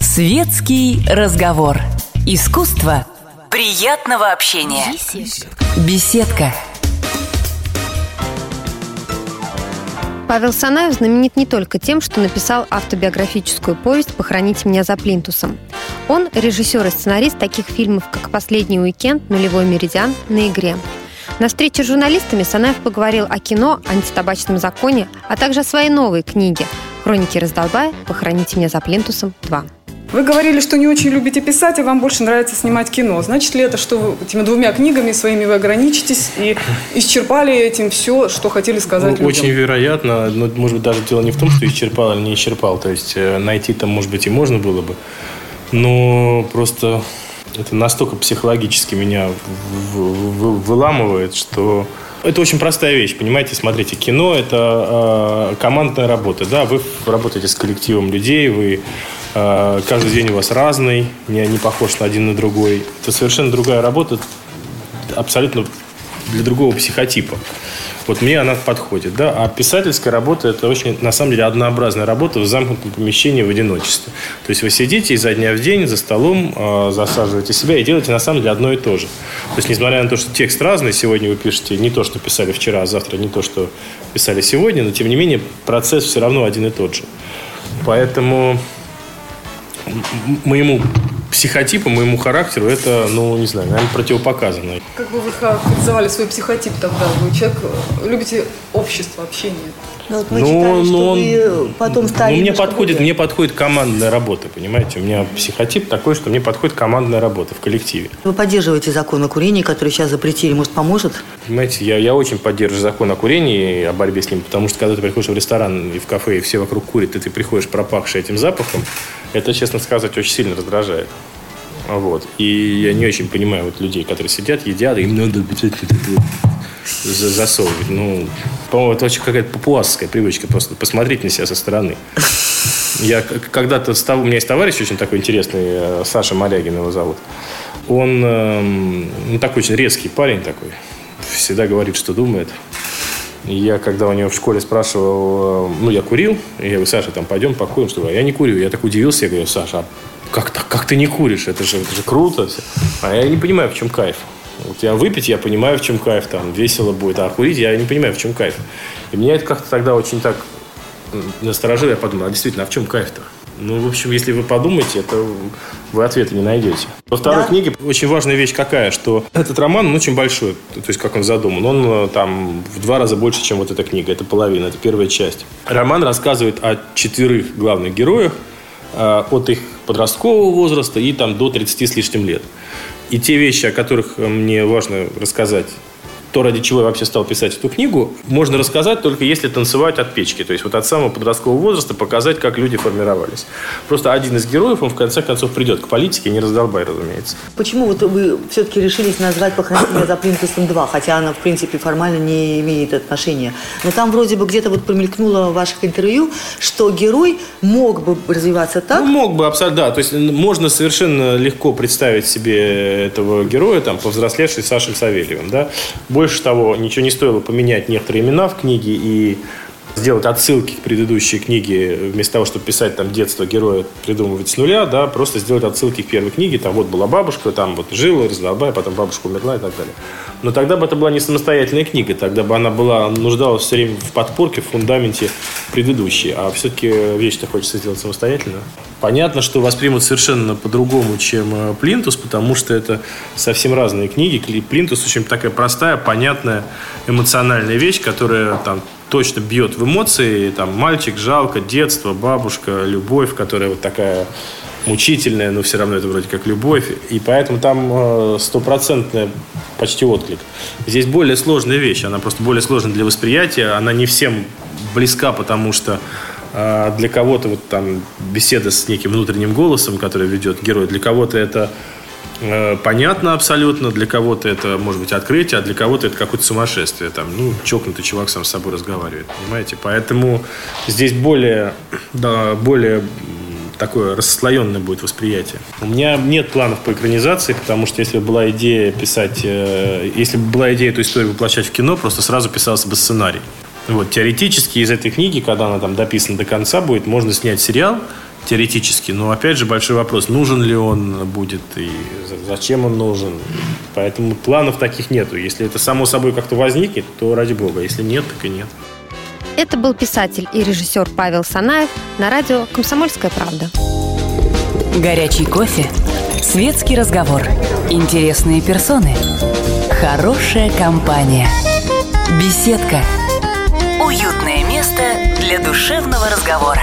Светский разговор. Искусство приятного общения. Беседка. Павел Санаев знаменит не только тем, что написал автобиографическую повесть «Похороните меня за плинтусом». Он режиссер и сценарист таких фильмов, как «Последний уикенд», «Нулевой меридиан», «На игре». На встрече с журналистами Санаев поговорил о кино, о антитабачном законе, а также о своей новой книге «Хроники раздолбая. Похороните меня за плинтусом 2». Вы говорили, что не очень любите писать, а вам больше нравится снимать кино. Значит ли это, что этими двумя книгами своими вы ограничитесь и исчерпали этим все, что хотели сказать людям? Очень вероятно. Но, может быть, даже дело не в том, что исчерпал или не исчерпал. То есть найти там, может быть, и можно было бы. Но просто это настолько психологически меня выламывает, что... Это очень простая вещь, понимаете, смотрите, кино – это командная работа, да, вы работаете с коллективом людей, вы каждый день у вас разный, не похож на один на другой, это совершенно другая работа, абсолютно для другого психотипа. Вот мне она подходит, да, а писательская работа – это очень, на самом деле, однообразная работа в замкнутом помещении в одиночестве. То есть вы сидите изо дня в день за столом, засаживаете себя и делаете, на самом деле, одно и то же. То есть, несмотря на то, что текст разный, сегодня вы пишете не то, что писали вчера, а завтра не то, что писали сегодня, но, тем не менее, процесс все равно один и тот же. Поэтому моему психотипу, моему характеру это, не знаю, наверное, противопоказано. Как бы вы характеризовали свой психотип тогда? Вы человек, любите общество, общение? Мне подходит командная работа, понимаете? У меня психотип такой, что мне подходит командная работа в коллективе. Вы поддерживаете закон о курении, который сейчас запретили, может, поможет? Понимаете, я очень поддерживаю закон о курении, о борьбе с ним, потому что когда ты приходишь в ресторан и в кафе, и все вокруг курят, и ты приходишь пропахший этим запахом, это, честно сказать, очень сильно раздражает. Вот. И я не очень понимаю людей, которые сидят, едят, и им надо засовывать. По-моему, это очень какая-то папуасская привычка. Просто посмотреть на себя со стороны. Я когда-то... У меня есть товарищ очень такой интересный, Саша Морягин его зовут. Он такой очень резкий парень такой. Всегда говорит, что думает. Я, когда у него в школе спрашивал... Я курил. И я говорю, Саша, там пойдем покурим. Что? А я не курю. Я так удивился. Я говорю, Саша, а как ты не куришь? Это же круто. А я не понимаю, в чем кайф. Вот я выпить, я понимаю, в чем кайф, там весело будет, а курить я не понимаю, в чем кайф. И меня это как-то тогда очень так насторожило, я подумал, действительно, а в чем кайф-то? В общем, если вы подумаете, это вы ответа не найдете. Во второй книге очень важная вещь какая, что этот роман, очень большой, то есть как он задуман, он там в 2 раза больше, чем вот эта книга, это половина, это первая часть. Роман рассказывает о 4 главных героях, от их подросткового возраста и там до 30 с лишним лет. И те вещи, о которых мне важно рассказать, то, ради чего я вообще стал писать эту книгу, можно рассказать только если танцевать от печки. То есть вот от самого подросткового возраста показать, как люди формировались. Просто один из героев, он в конце концов придет к политике, не раздолбай, разумеется. Почему вот вы все-таки решились назвать «Похороните меня за плинтусом 2», хотя она, в принципе, формально не имеет отношения? Но там вроде бы где-то вот промелькнуло в ваших интервью, что герой мог бы развиваться так? Мог бы, абсолютно, да. То есть можно совершенно легко представить себе этого героя, там, повзрослевший Сашей Савельевым, да? Больше того, ничего не стоило поменять некоторые имена в книге и сделать отсылки к предыдущей книге. Вместо того, чтобы писать там детство героя, придумывать с нуля, да, просто сделать отсылки к первой книге. Там вот была бабушка, там вот жила, раздолбая, потом бабушка умерла и так далее. Но тогда бы это была не самостоятельная книга. Тогда бы она нуждалась все время в подпорке, в фундаменте предыдущей. А все-таки вещь-то хочется сделать самостоятельно. Понятно, что воспримут совершенно по-другому, чем «Плинтус», потому что это совсем разные книги. «Плинтус» очень такая простая, понятная, эмоциональная вещь, которая там точно бьет в эмоции. Там мальчик, жалко, детство, бабушка, любовь, которая вот такая мучительная, но все равно это вроде как любовь. И поэтому там стопроцентный почти отклик. Здесь более сложная вещь. Она просто более сложная для восприятия. Она не всем близка, потому что для кого-то вот там беседа с неким внутренним голосом, который ведет герой, для кого-то это понятно абсолютно, для кого-то это может быть открытие, а для кого-то это какое-то сумасшествие. Там, чокнутый чувак сам с собой разговаривает, понимаете? Поэтому здесь более такое расслоенное будет восприятие. У меня нет планов по экранизации, потому что если бы была идея эту историю воплощать в кино, просто сразу писался бы сценарий. Вот, теоретически из этой книги, когда она там дописана до конца будет, можно снять сериал, теоретически. Но, опять же, большой вопрос, нужен ли он будет и зачем он нужен. Поэтому планов таких нету. Если это само собой как-то возникнет, то ради бога. Если нет, так и нет. Это был писатель и режиссер Павел Санаев на радио «Комсомольская правда». Горячий кофе, светский разговор, интересные персоны, хорошая компания, беседка. Уютное место для душевного разговора.